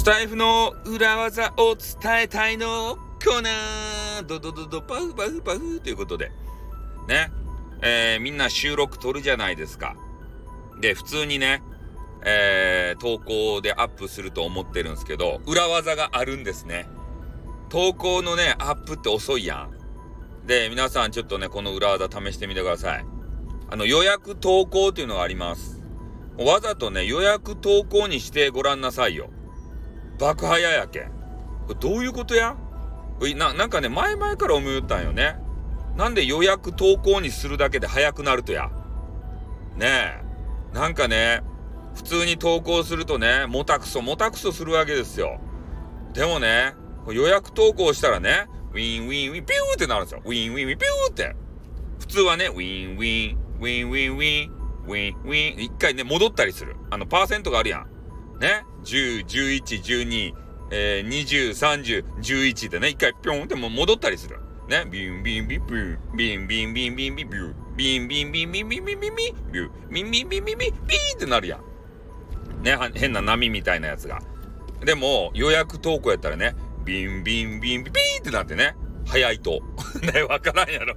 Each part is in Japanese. スタイフの裏技を伝えたいのコーナー、パフパフパフということでね、みんな収録撮るじゃないですか。で普通にね、投稿でアップすると思ってるんですけど、裏技があるんですね。投稿のねアップって遅いやん。で皆さんちょっとねこの裏技試してみてください。予約投稿っていうのがあります。わざとね予約投稿にしてごらんなさいよ。爆早やけん。これどういうことやなんかね前々から思ったんよね。なんで予約投稿にするだけで早くなるとやねえ、なんかね普通に投稿するとねもたくそするわけですよ。でもね予約投稿したらねウィンウィンウィンピューってなるんですよ。ウィンウィンウィンピューって。普通はねウィンウィンウィンウィンウィンウィンウィン一回ね戻ったりする。パーセントがあるやんね。10、11、12、20、30、11でね一回ピョンってもう戻ったりするね。ビンビンビンビュービンビンビンビンビュービンビンビンビンビンビンビンビンビュービンビンビンビンビンビンってなるやんね。変な波みたいなやつが。でも予約投稿やったらねビンビンビンビンビンってなってね早いとねわからんやろね。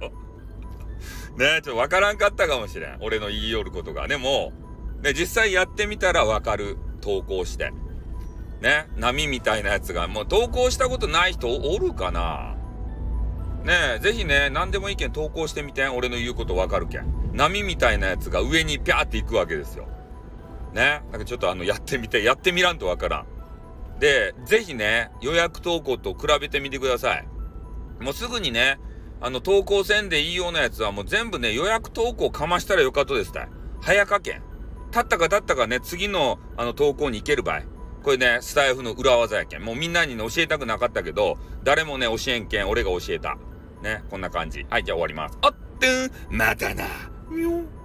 ちょっとわからんかったかもしれん俺の言い寄ることが。でもね実際やってみたらわかる。投稿してね波みたいなやつが。もう投稿したことない人おるかなね。ぜひね何でもいいけん投稿してみてん。俺の言うことわかるけん。波みたいなやつが上にピャーっていくわけですよね。なんかちょっとやってみてやってみらんとわからんで、ぜひね予約投稿と比べてみてください。もうすぐにね投稿せんでいいようなやつはもう全部ね予約投稿かましたらよかとですたい。早かけんたったかね次の投稿に行ける場合。これねスタイフの裏技やけん。もうみんなにね教えたくなかったけど誰もね教えんけん俺が教えたね。こんな感じ。はい、じゃあ終わります。おっとまたなみょん。